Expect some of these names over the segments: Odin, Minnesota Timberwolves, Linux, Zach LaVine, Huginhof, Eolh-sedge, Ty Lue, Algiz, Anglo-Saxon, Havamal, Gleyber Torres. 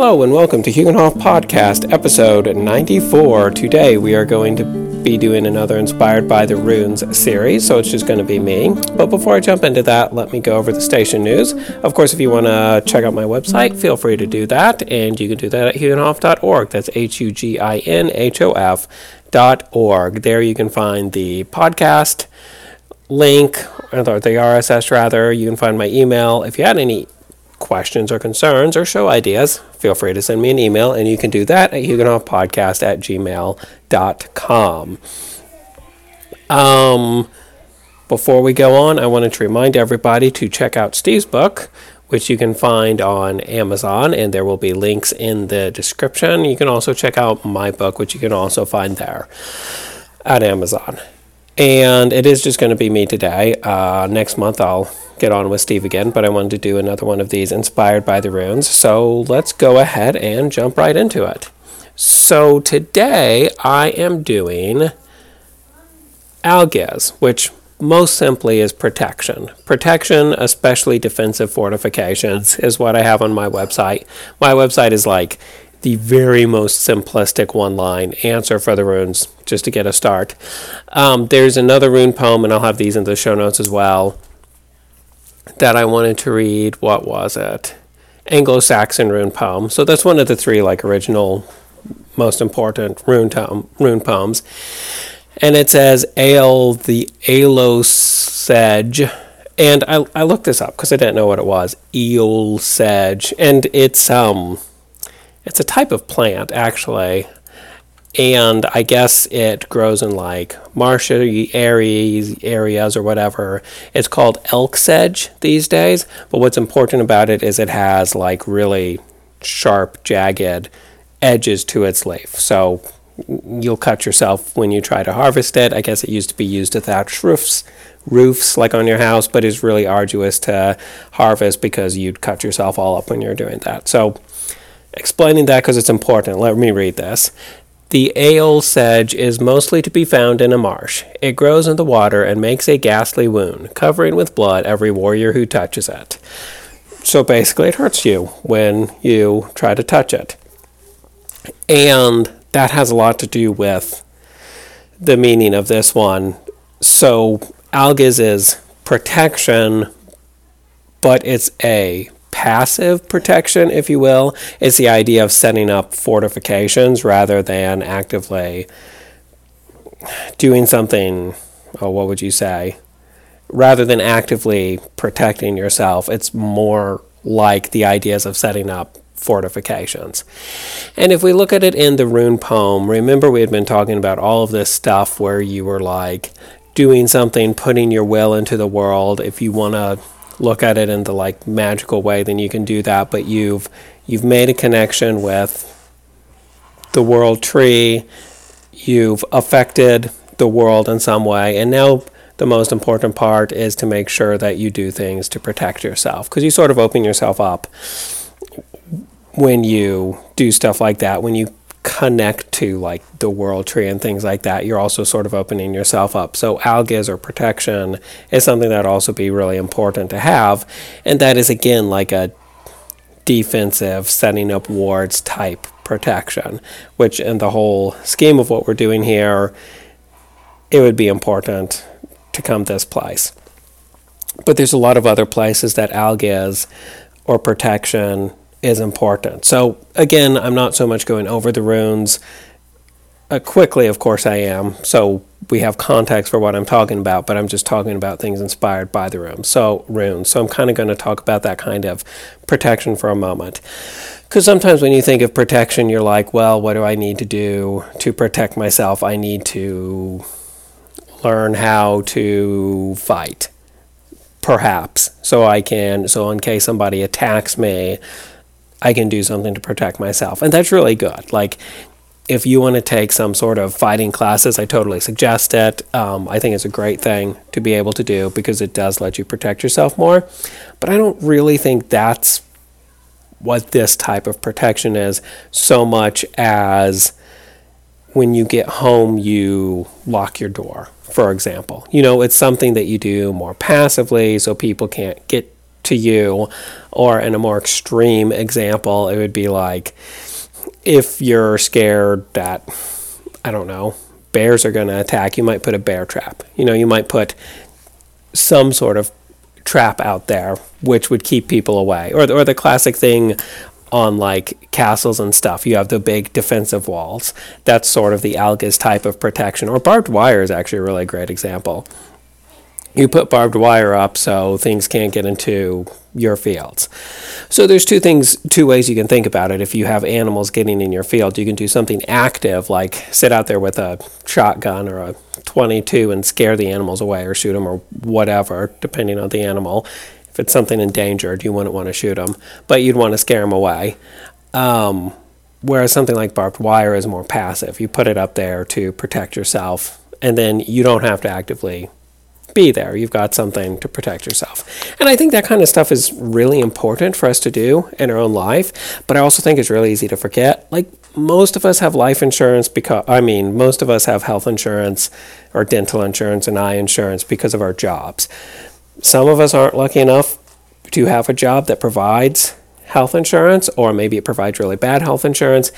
Hello and welcome to Huginhof Podcast, episode 94. Today we are going to be doing another Inspired by the Runes series, so it's just going to be me. But before I jump into that, let me go over the station news. Of course, if you want to check out my website, feel free to do that, and you can do that at huginhof.org. That's huginhof.org. There you can find the podcast link, or the RSS rather. You can find my email. If you had any questions or concerns or show ideas, feel free to send me an email, and you can do that at huginhoffpodcast@gmail.com. Before we go on, I wanted to remind everybody to check out Steve's book, which you can find on Amazon, and there will be links in the description. You can also check out my book, which you can also find there at Amazon. And it is just going to be me today. Next month I'll get on with Steve again, but I wanted to do another one of these Inspired by the Runes. So let's go ahead and jump right into it. So today I am doing Algiz, which most simply is protection. Protection, especially defensive fortifications, is what I have on my website. My website is like the very most simplistic one-line answer for the runes, just to get a start. There's another rune poem, and I'll have these in the show notes as well, that I wanted to read. What was it? Anglo-Saxon rune poem. So that's one of the three original, most important rune poems. And it says, Eolh-sedge. And I looked this up because I didn't know what it was. Eolh-sedge. And it's a type of plant, actually, and I guess it grows in marshy areas or whatever. It's called elk-sedge these days, but what's important about it is it has really sharp, jagged edges to its leaf, so you'll cut yourself when you try to harvest it. I guess it used to be used to thatch roofs on your house, but it's really arduous to harvest because you'd cut yourself all up when you're doing that. So explaining that because it's important, let me read this. The Eolh-sedge is mostly to be found in a marsh. It grows in the water and makes a ghastly wound, covering with blood every warrior who touches it. So basically it hurts you when you try to touch it. And that has a lot to do with the meaning of this one. So Algiz is protection, but it's a passive protection, if you will. It's the idea of setting up fortifications rather than actively doing something, rather than actively protecting yourself. It's more like the ideas of setting up fortifications. And if we look at it in the rune poem, remember we had been talking about all of this stuff where you were doing something, putting your will into the world. If you want to look at it in the magical way, then you can do that, but you've made a connection with the world tree, you've affected the world in some way, and now the most important part is to make sure that you do things to protect yourself, because you sort of open yourself up when you do stuff like that. When you connect to the world tree and things like that, you're also sort of opening yourself up. So Algiz, or protection, is something that also be really important to have, and that is again a defensive, setting up wards type protection, which in the whole scheme of what we're doing here, it would be important to come this place. But there's a lot of other places that Algiz or protection is important. So again, I'm not so much going over the runes quickly, of course I am, so we have context for what I'm talking about, but I'm just talking about things inspired by the runes. So I'm kind of going to talk about that kind of protection for a moment, because sometimes when you think of protection, you're well, what do I need to do to protect myself? I need to learn how to fight, perhaps, so in case somebody attacks me, I can do something to protect myself. And that's really good. If you want to take some sort of fighting classes, I totally suggest it. I think it's a great thing to be able to do because it does let you protect yourself more. But I don't really think that's what this type of protection is, so much as when you get home, you lock your door, for example. It's something that you do more passively so people can't get to you. Or in a more extreme example, it would be like, if you're scared that, I don't know, bears are going to attack, you might put a bear trap. You know, you might put some sort of trap out there which would keep people away. Or the classic thing on like castles and stuff, you have the big defensive walls. That's sort of the Algiz type of protection. Or barbed wire is actually a really great example. You put barbed wire up so things can't get into your fields. So there's two ways you can think about it. If you have animals getting in your field, you can do something active, like sit out there with a shotgun or a .22 and scare the animals away or shoot them or whatever, depending on the animal. If it's something endangered, you wouldn't want to shoot them, but you'd want to scare them away. Whereas something like barbed wire is more passive. You put it up there to protect yourself, and then you don't have to actively be there. You've got something to protect yourself. And I think that kind of stuff is really important for us to do in our own life, but I also think it's really easy to forget. Like, most of us have life insurance because, most of us have health insurance or dental insurance and eye insurance because of our jobs. Some of us aren't lucky enough to have a job that provides health insurance, or maybe it provides really bad health insurance,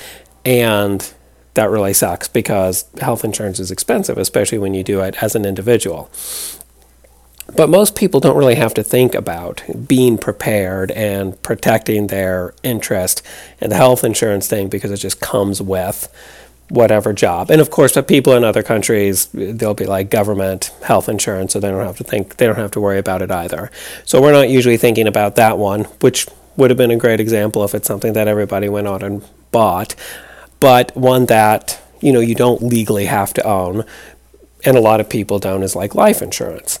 and that really sucks because health insurance is expensive, especially when you do it as an individual. But most people don't really have to think about being prepared and protecting their interest in the health insurance thing because it just comes with whatever job. And of course, but people in other countries, they'll be like government health insurance, so they don't have to worry about it either. So we're not usually thinking about that one, which would have been a great example if it's something that everybody went out and bought, but one that, you know, you don't legally have to own, and a lot of people don't, is like life insurance.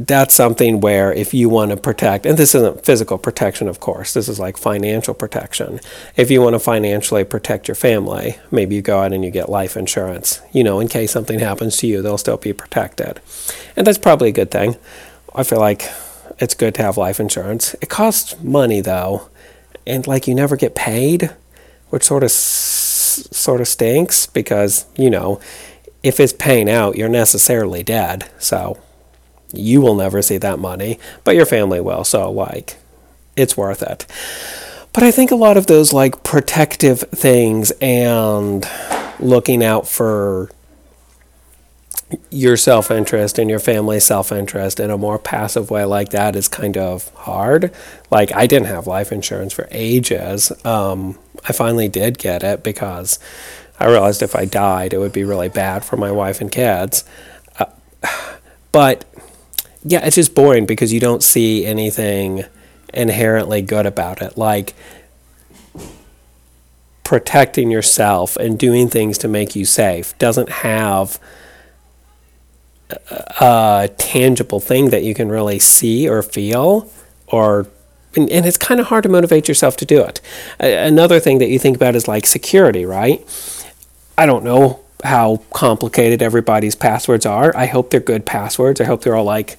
That's something where if you want to protect, and this isn't physical protection, of course, this is like financial protection. If you want to financially protect your family, maybe you go out and you get life insurance, you know, in case something happens to you, they'll still be protected. And that's probably a good thing. I feel like it's good to have life insurance. It costs money though, and like you never get paid, which sort of stinks because, you know, if it's paying out, you're necessarily dead. So you will never see that money, but your family will, so, like, it's worth it. But I think a lot of those, like, protective things and looking out for your self-interest and your family's self-interest in a more passive way like that is kind of hard. Like, I didn't have life insurance for ages. I finally did get it because I realized if I died, it would be really bad for my wife and kids. But yeah, it's just boring because you don't see anything inherently good about it. Like, protecting yourself and doing things to make you safe doesn't have a tangible thing that you can really see or feel, or and it's kind of hard to motivate yourself to do it. Another thing that you think about is like security, right? I don't know how complicated everybody's passwords are. I hope they're good passwords. I hope they're all like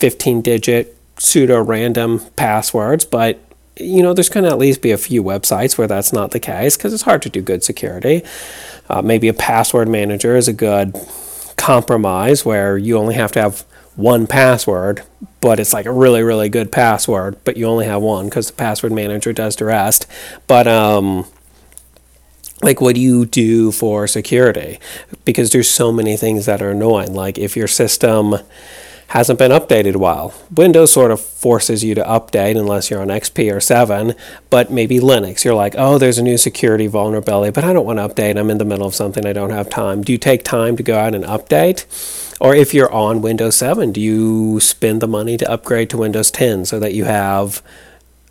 15-digit pseudo-random passwords. But, you know, there's going to at least be a few websites where that's not the case because it's hard to do good security. Maybe a password manager is a good compromise where you only have to have one password, but it's like a really, really good password, but you only have one because the password manager does the rest. But, like, what do you do for security? Because there's so many things that are annoying. Like, if your system hasn't been updated a while, Windows sort of forces you to update unless you're on XP or 7, but maybe Linux. You're like, oh, there's a new security vulnerability, but I don't want to update. I'm in the middle of something. I don't have time. Do you take time to go out and update? Or if you're on Windows 7, do you spend the money to upgrade to Windows 10 so that you have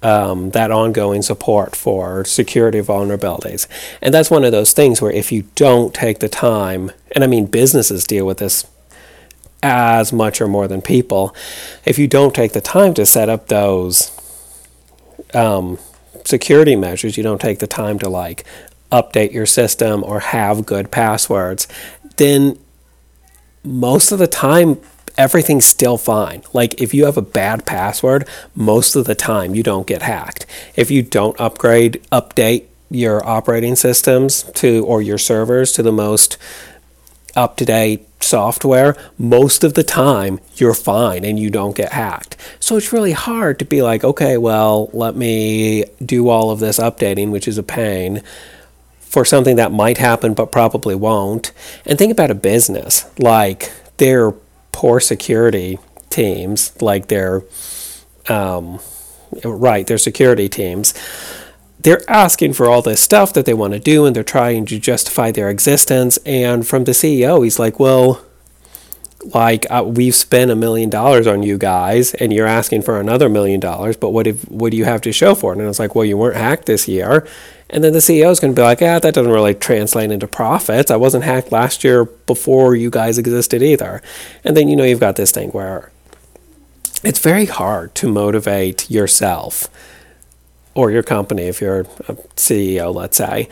that ongoing support for security vulnerabilities? And that's one of those things where if you don't take the time, and I mean businesses deal with this as much or more than people, if you don't take the time to set up those security measures, you don't take the time to like update your system or have good passwords, then most of the time everything's still fine. Like, if you have a bad password, most of the time you don't get hacked. If you don't update your operating systems to, or your servers to the most up-to-date software, most of the time you're fine and you don't get hacked. So it's really hard to be like, okay, well, let me do all of this updating, which is a pain, for something that might happen but probably won't. And think about a business, like their poor security teams, like their security teams. They're asking for all this stuff that they want to do, and they're trying to justify their existence. And from the CEO, he's like, well, we've spent $1 million on you guys, and you're asking for another $1 million, but what do you have to show for it? And it's like, well, you weren't hacked this year. And then the CEO is going to be like, that doesn't really translate into profits. I wasn't hacked last year before you guys existed either. And then, you've got this thing where it's very hard to motivate yourself or your company, if you're a CEO, let's say,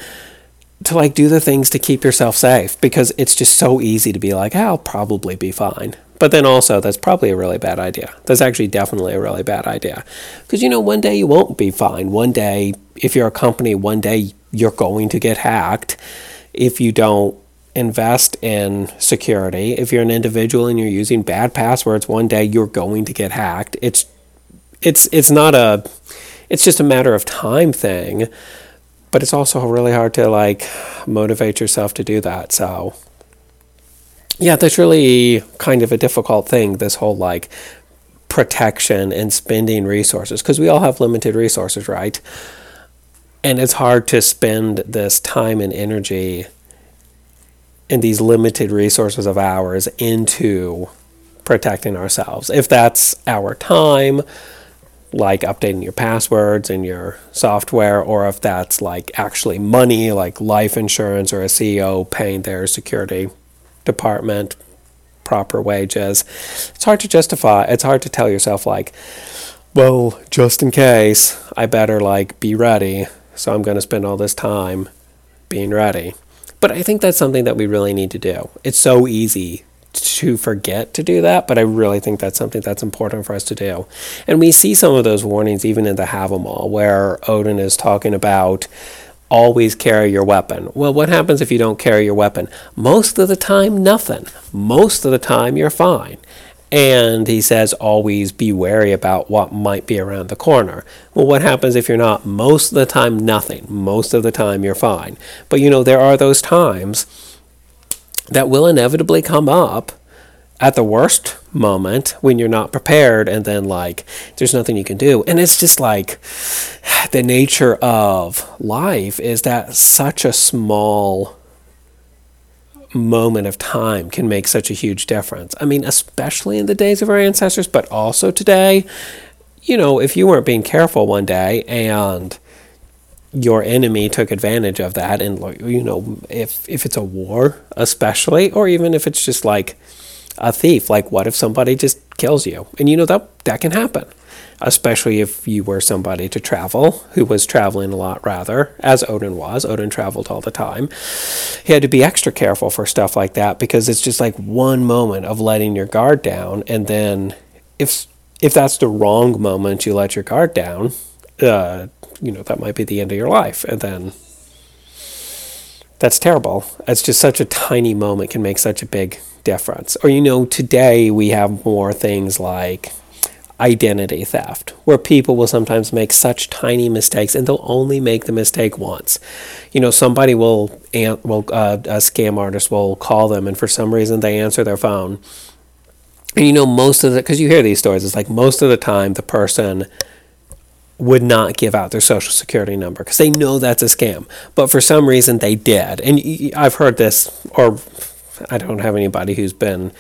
to do the things to keep yourself safe, because it's just so easy to be like, I'll probably be fine. But then also, that's probably a really bad idea. That's actually definitely a really bad idea. Because, one day you won't be fine. One day, if you're a company, one day you're going to get hacked if you don't invest in security. If you're an individual and you're using bad passwords, one day you're going to get hacked. It's just a matter of time thing, but it's also really hard to motivate yourself to do that. So yeah, that's really kind of a difficult thing, this whole protection and spending resources, because we all have limited resources, right? And it's hard to spend this time and energy and these limited resources of ours into protecting ourselves. If that's our time, updating your passwords and your software, or if that's actually money, life insurance or a CEO paying their security department proper wages, it's hard to justify. It's hard to tell yourself well, just in case, I better be ready. So I'm going to spend all this time being ready. But I think that's something that we really need to do. It's so easy to forget to do that, but I really think that's something that's important for us to do. And we see some of those warnings even in the Havamal, where Odin is talking about always carry your weapon. Well, what happens if you don't carry your weapon? Most of the time, nothing. Most of the time, you're fine. And he says, always be wary about what might be around the corner. Well, what happens if you're not? Most of the time, nothing. Most of the time, you're fine. But, there are those times that will inevitably come up at the worst moment when you're not prepared, and then there's nothing you can do. And it's just the nature of life is that such a small moment of time can make such a huge difference. I mean, especially in the days of our ancestors, but also today, if you weren't being careful one day and your enemy took advantage of that, and if it's a war especially, or even if it's just a thief, what if somebody just kills you? And that can happen, especially if you were somebody who was traveling a lot, rather, as Odin was. Odin traveled all the time. He had to be extra careful for stuff like that, because it's just one moment of letting your guard down, and then if that's the wrong moment you let your guard down, that might be the end of your life. And then that's terrible. It's just such a tiny moment can make such a big difference. Or, today we have more things like identity theft, where people will sometimes make such tiny mistakes, and they'll only make the mistake once. Somebody a scam artist will call them, and for some reason they answer their phone. And, because you hear these stories, it's most of the time the person would not give out their social security number because they know that's a scam, but for some reason they did. And I've heard this, or I don't have anybody who's been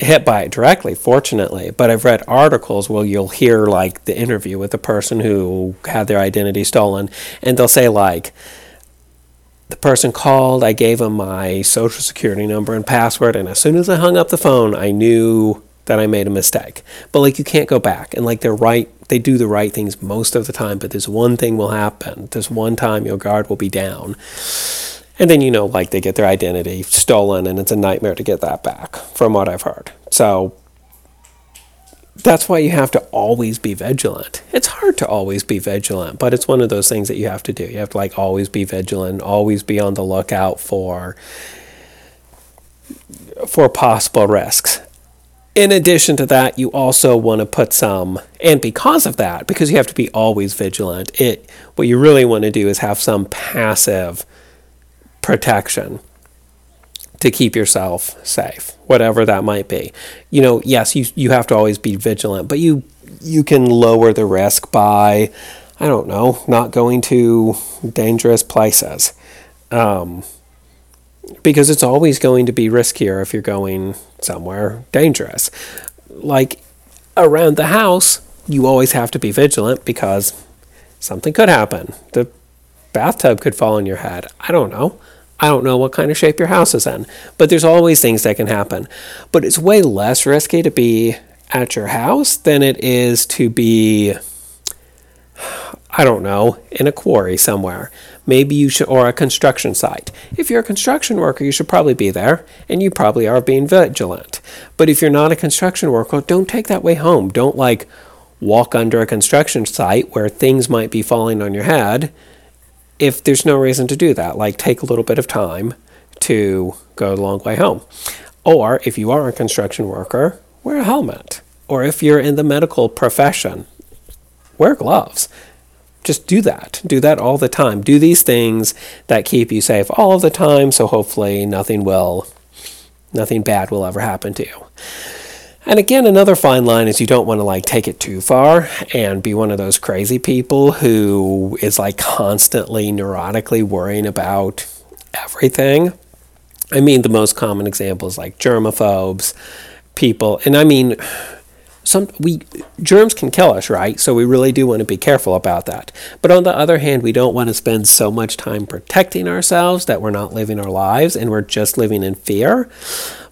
hit by it directly, fortunately, but I've read articles where you'll hear the interview with the person who had their identity stolen, and they'll say the person called, I gave him my social security number and password, and as soon as I hung up the phone, I knew that I made a mistake. But you can't go back, and they're right. They do the right things most of the time, but this one thing will happen. This one time your guard will be down. And then, they get their identity stolen, and it's a nightmare to get that back, from what I've heard. So that's why you have to always be vigilant. It's hard to always be vigilant, but it's one of those things that you have to do. You have to always be vigilant, always be on the lookout for for possible risks. In addition to that, you also want to put some, and because of that, because you have to be always vigilant, what you really want to do is have some passive protection to keep yourself safe, whatever that might be. You know, yes, you have to always be vigilant, but you can lower the risk by, I don't know, not going to dangerous places. Because it's always going to be riskier if you're going somewhere dangerous. Like around the house, you always have to be vigilant because something could happen. The bathtub could fall on your head. I don't know what kind of shape your house is in, but there's always things that can happen. But it's way less risky to be at your house than it is to be, I don't know, in a quarry somewhere. Maybe you should, or a construction site. If you're a construction worker, you should probably be there, and you probably are being vigilant. But if you're not a construction worker, don't take that way home. Don't, like, walk under a construction site where things might be falling on your head if there's no reason to do that. Like, take a little bit of time to go the long way home. Or, if you are a construction worker, wear a helmet. Or if you're in the medical profession, wear gloves. Just do that. Do that all the time. Do these things that keep you safe all the time, so hopefully nothing bad will ever happen to you. And again, another fine line is you don't want to, like, take it too far and be one of those crazy people who is, like, constantly neurotically worrying about everything. I mean, the most common example is, like, germaphobes, people, and I mean, germs can kill us, right? So we really do want to be careful about that. But on the other hand, we don't want to spend so much time protecting ourselves that we're not living our lives and we're just living in fear.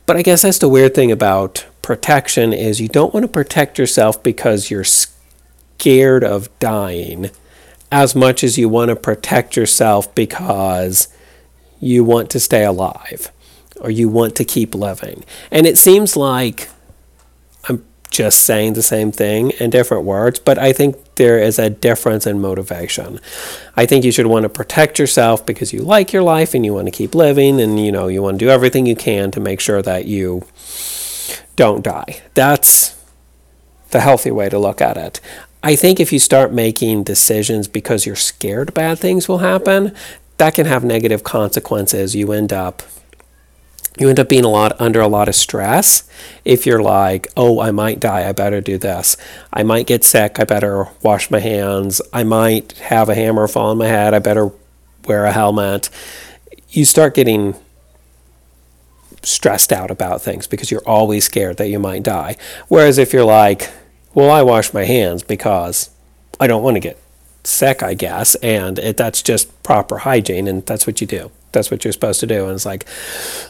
But I guess that's the weird thing about protection is you don't want to protect yourself because you're scared of dying as much as you want to protect yourself because you want to stay alive or you want to keep living. And it seems like I'm just saying the same thing in different words, but I think there is a difference in motivation. I think you should want to protect yourself because you like your life and you want to keep living and, you know, you want to do everything you can to make sure that you don't die. That's the healthy way to look at it. I think if you start making decisions because you're scared bad things will happen, that can have negative consequences. You end up being under a lot of stress if you're like, oh, I might die, I better do this. I might get sick, I better wash my hands. I might have a hammer fall on my head, I better wear a helmet. You start getting stressed out about things because you're always scared that you might die. Whereas if you're like, well, I wash my hands because I don't want to get sick, I guess, and that's just proper hygiene and that's what you do. That's what you're supposed to do. And it's like,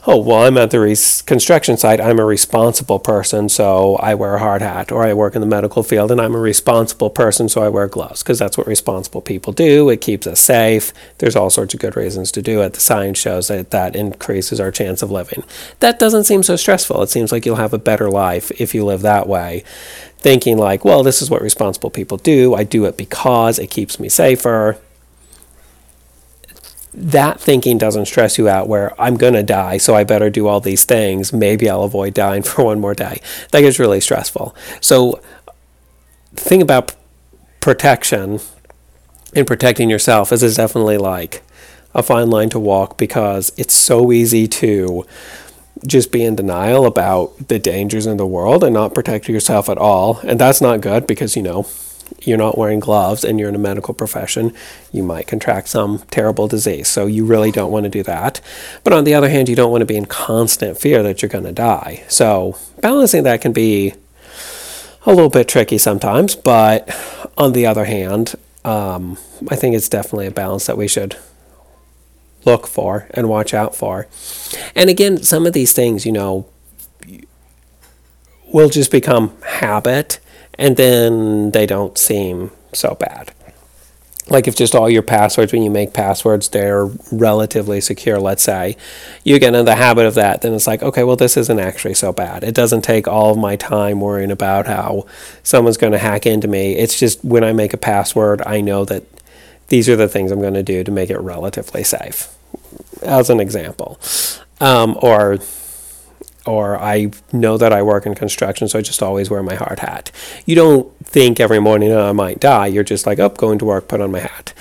oh, well, I'm at the construction site. I'm a responsible person, so I wear a hard hat. Or I work in the medical field, and I'm a responsible person, so I wear gloves. Because that's what responsible people do. It keeps us safe. There's all sorts of good reasons to do it. The science shows that increases our chance of living. That doesn't seem so stressful. It seems like you'll have a better life if you live that way. Thinking like, well, this is what responsible people do. I do it because it keeps me safer. That thinking doesn't stress you out where I'm going to die, so I better do all these things. Maybe I'll avoid dying for one more day. That gets really stressful. So the thing about protection and protecting yourself is it's definitely like a fine line to walk because it's so easy to just be in denial about the dangers in the world and not protect yourself at all. And that's not good because, you know, you're not wearing gloves and you're in a medical profession, you might contract some terrible disease. So you really don't want to do that. But on the other hand, you don't want to be in constant fear that you're going to die. So balancing that can be a little bit tricky sometimes. But on the other hand, I think it's definitely a balance that we should look for and watch out for. And again, some of these things, you know, will just become habit. And then they don't seem so bad. Like if just all your passwords, when you make passwords, they're relatively secure, let's say, you get in the habit of that, then it's like, okay, well, this isn't actually so bad. It doesn't take all of my time worrying about how someone's going to hack into me. It's just when I make a password, I know that these are the things I'm going to do to make it relatively safe, as an example. Or or I know that I work in construction, so I just always wear my hard hat. You don't think every morning, oh, I might die. You're just like, oh, going to work, put on my hat.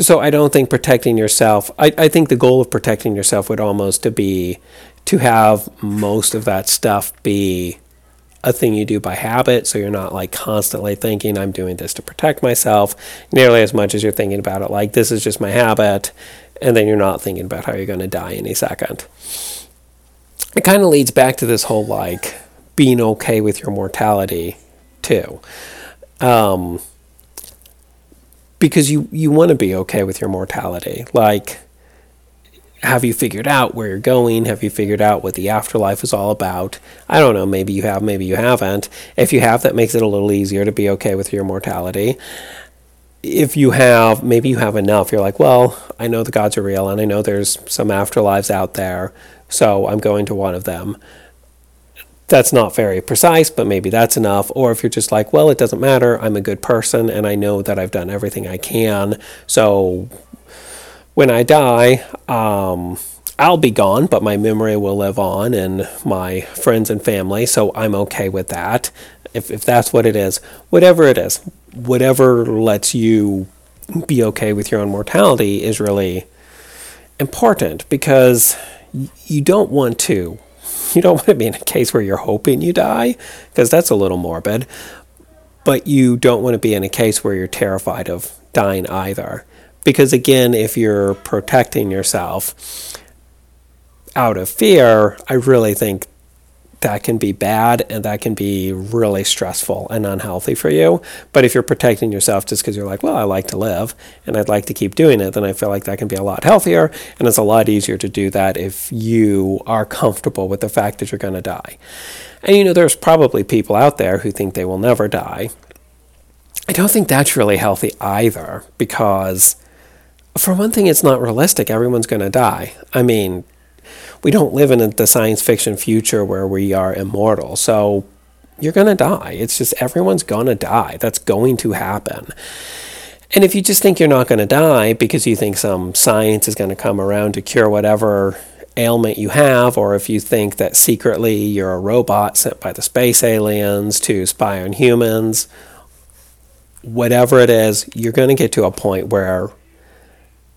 So I don't think protecting yourself, I think the goal of protecting yourself would almost to be to have most of that stuff be a thing you do by habit, so you're not like constantly thinking, I'm doing this to protect myself, nearly as much as you're thinking about it, like, this is just my habit, and then you're not thinking about how you're going to die any second. It kind of leads back to this whole, like, being okay with your mortality, too. Because you want to be okay with your mortality. Like, have you figured out where you're going? Have you figured out what the afterlife is all about? I don't know, maybe you have, maybe you haven't. If you have, that makes it a little easier to be okay with your mortality. If you have, maybe you have enough. You're like, well, I know the gods are real, and I know there's some afterlives out there, so I'm going to one of them. That's not very precise, but maybe that's enough. Or if you're just like, well, it doesn't matter, I'm a good person, and I know that I've done everything I can, so when I die, I'll be gone, but my memory will live on, and my friends and family, so I'm okay with that, if that's what it is. Whatever it is, whatever lets you be okay with your own mortality is really important, because you don't want to be in a case where you're hoping you die, because that's a little morbid, but you don't want to be in a case where you're terrified of dying either. Because again, if you're protecting yourself out of fear, I really think that can be bad, and that can be really stressful and unhealthy for you. But if you're protecting yourself just because you're like, well, I like to live and I'd like to keep doing it, then I feel like that can be a lot healthier, and it's a lot easier to do that if you are comfortable with the fact that you're going to die. And you know, there's probably people out there who think they will never die. I don't think that's really healthy either, because for one thing, it's not realistic. Everyone's going to die. I mean, we don't live in the science fiction future where we are immortal. So you're going to die. It's just everyone's going to die. That's going to happen. And if you just think you're not going to die because you think some science is going to come around to cure whatever ailment you have, or if you think that secretly you're a robot sent by the space aliens to spy on humans, whatever it is, you're going to get to a point where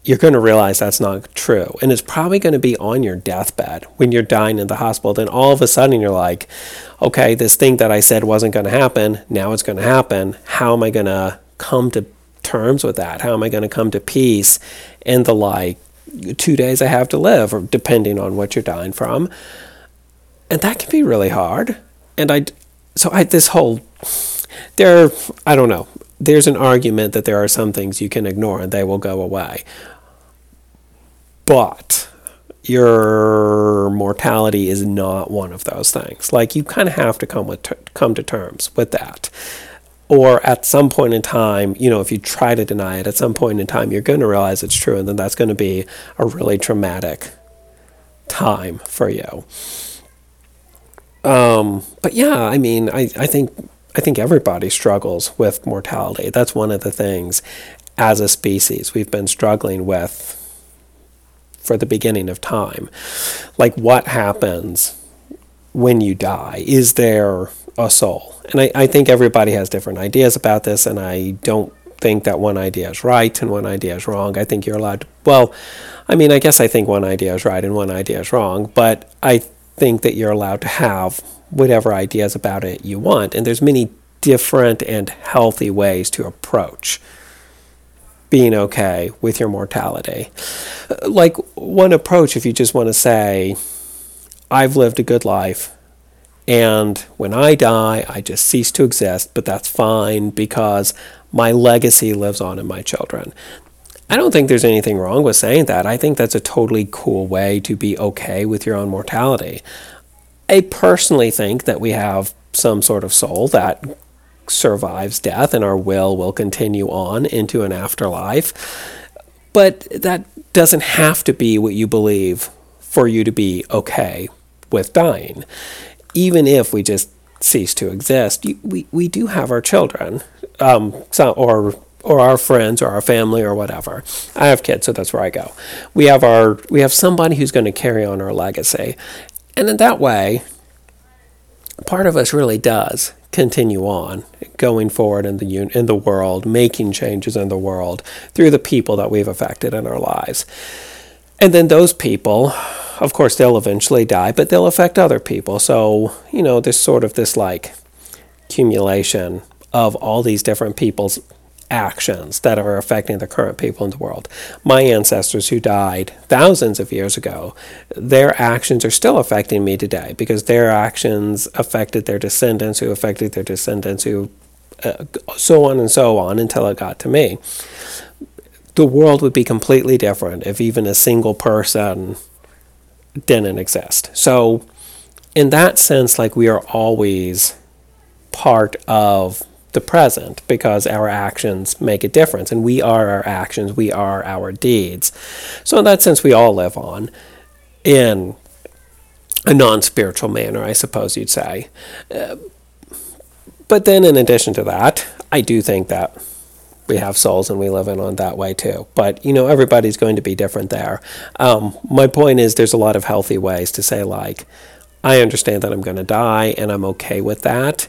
you're going to realize that's not true. And it's probably going to be on your deathbed when you're dying in the hospital. Then all of a sudden you're like, okay, this thing that I said wasn't going to happen, now it's going to happen. How am I going to come to terms with that? How am I going to come to peace in the, like, 2 days I have to live, or depending on what you're dying from? And that can be really hard. And I don't know. There's an argument that there are some things you can ignore and they will go away. But your mortality is not one of those things. Like, you kind of have to come to terms with that. Or at some point in time, you know, if you try to deny it, at some point in time, you're going to realize it's true, and then that's going to be a really traumatic time for you. But yeah, I mean, I think everybody struggles with mortality. That's one of the things as a species we've been struggling with for the beginning of time. Like, what happens when you die? Is there a soul? And I think everybody has different ideas about this, and I don't think that one idea is right and one idea is wrong. I think you're allowed to, I guess I think one idea is right and one idea is wrong, but I think that you're allowed to have whatever ideas about it you want. And there's many different and healthy ways to approach being okay with your mortality. Like, one approach, if you just want to say, I've lived a good life, and when I die, I just cease to exist, but that's fine because my legacy lives on in my children. I don't think there's anything wrong with saying that. I think that's a totally cool way to be okay with your own mortality. I personally think that we have some sort of soul that survives death, and our will continue on into an afterlife. But that doesn't have to be what you believe for you to be okay with dying. Even if we just cease to exist, we do have our children, or our friends, or our family, or whatever. I have kids, so that's where I go. We have somebody who's going to carry on our legacy. And in that way, part of us really does continue on going forward in the world, making changes in the world through the people that we've affected in our lives. And then those people, of course, they'll eventually die, but they'll affect other people. So, you know, there's sort of this like accumulation of all these different people's actions that are affecting the current people in the world. My ancestors who died thousands of years ago, their actions are still affecting me today because their actions affected their descendants who affected their descendants who so on until it got to me. The world would be completely different if even a single person didn't exist. So in that sense, like, we are always part of the present because our actions make a difference, and we are our actions, we are our deeds. So in that sense, we all live on in a non-spiritual manner, I suppose you'd say. But then in addition to that, I do think that we have souls and we live in on that way too. But, you know, everybody's going to be different there. My point is there's a lot of healthy ways to say, like, I understand that I'm going to die and I'm okay with that.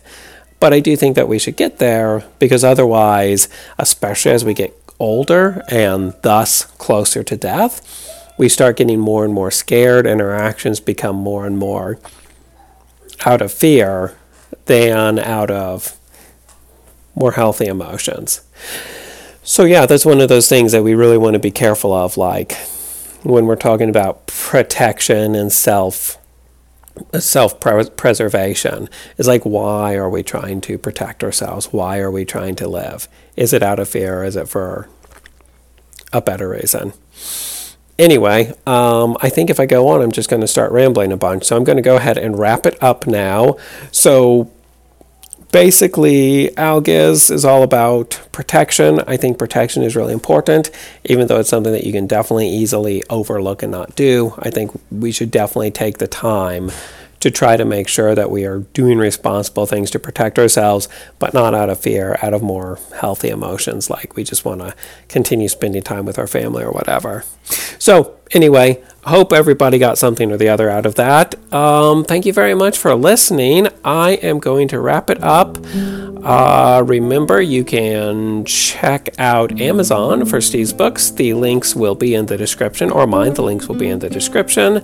But I do think that we should get there because otherwise, especially as we get older and thus closer to death, we start getting more and more scared and our actions become more and more out of fear than out of more healthy emotions. So yeah, that's one of those things that we really want to be careful of, like when we're talking about protection and self-preservation. It's like, why are we trying to protect ourselves? Why are we trying to live? Is it out of fear? Is it for a better reason? Anyway, I think if I go on, I'm just going to start rambling a bunch. So I'm going to go ahead and wrap it up now. So basically, Algiz is all about protection. I think protection is really important, even though it's something that you can definitely easily overlook and not do. I think we should definitely take the time to try to make sure that we are doing responsible things to protect ourselves, but not out of fear, out of more healthy emotions, like we just want to continue spending time with our family or whatever. So anyway, hope everybody got something or the other out of that. Thank you very much for listening. I am going to wrap it up. Remember, you can check out Amazon for Steve's books. The links will be in the description, or mine. The links will be in the description.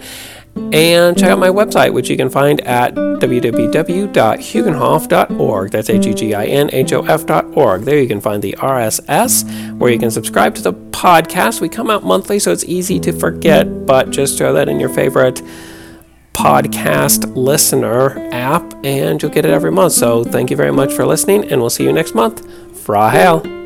And check out my website, which you can find at www.huginhof.org. That's HUGINHOF.org. There you can find the RSS, where you can subscribe to the podcast. We come out monthly, so it's easy to forget, but just throw that in your favorite podcast listener app, and you'll get it every month. So thank you very much for listening, and we'll see you next month. Fra Hail!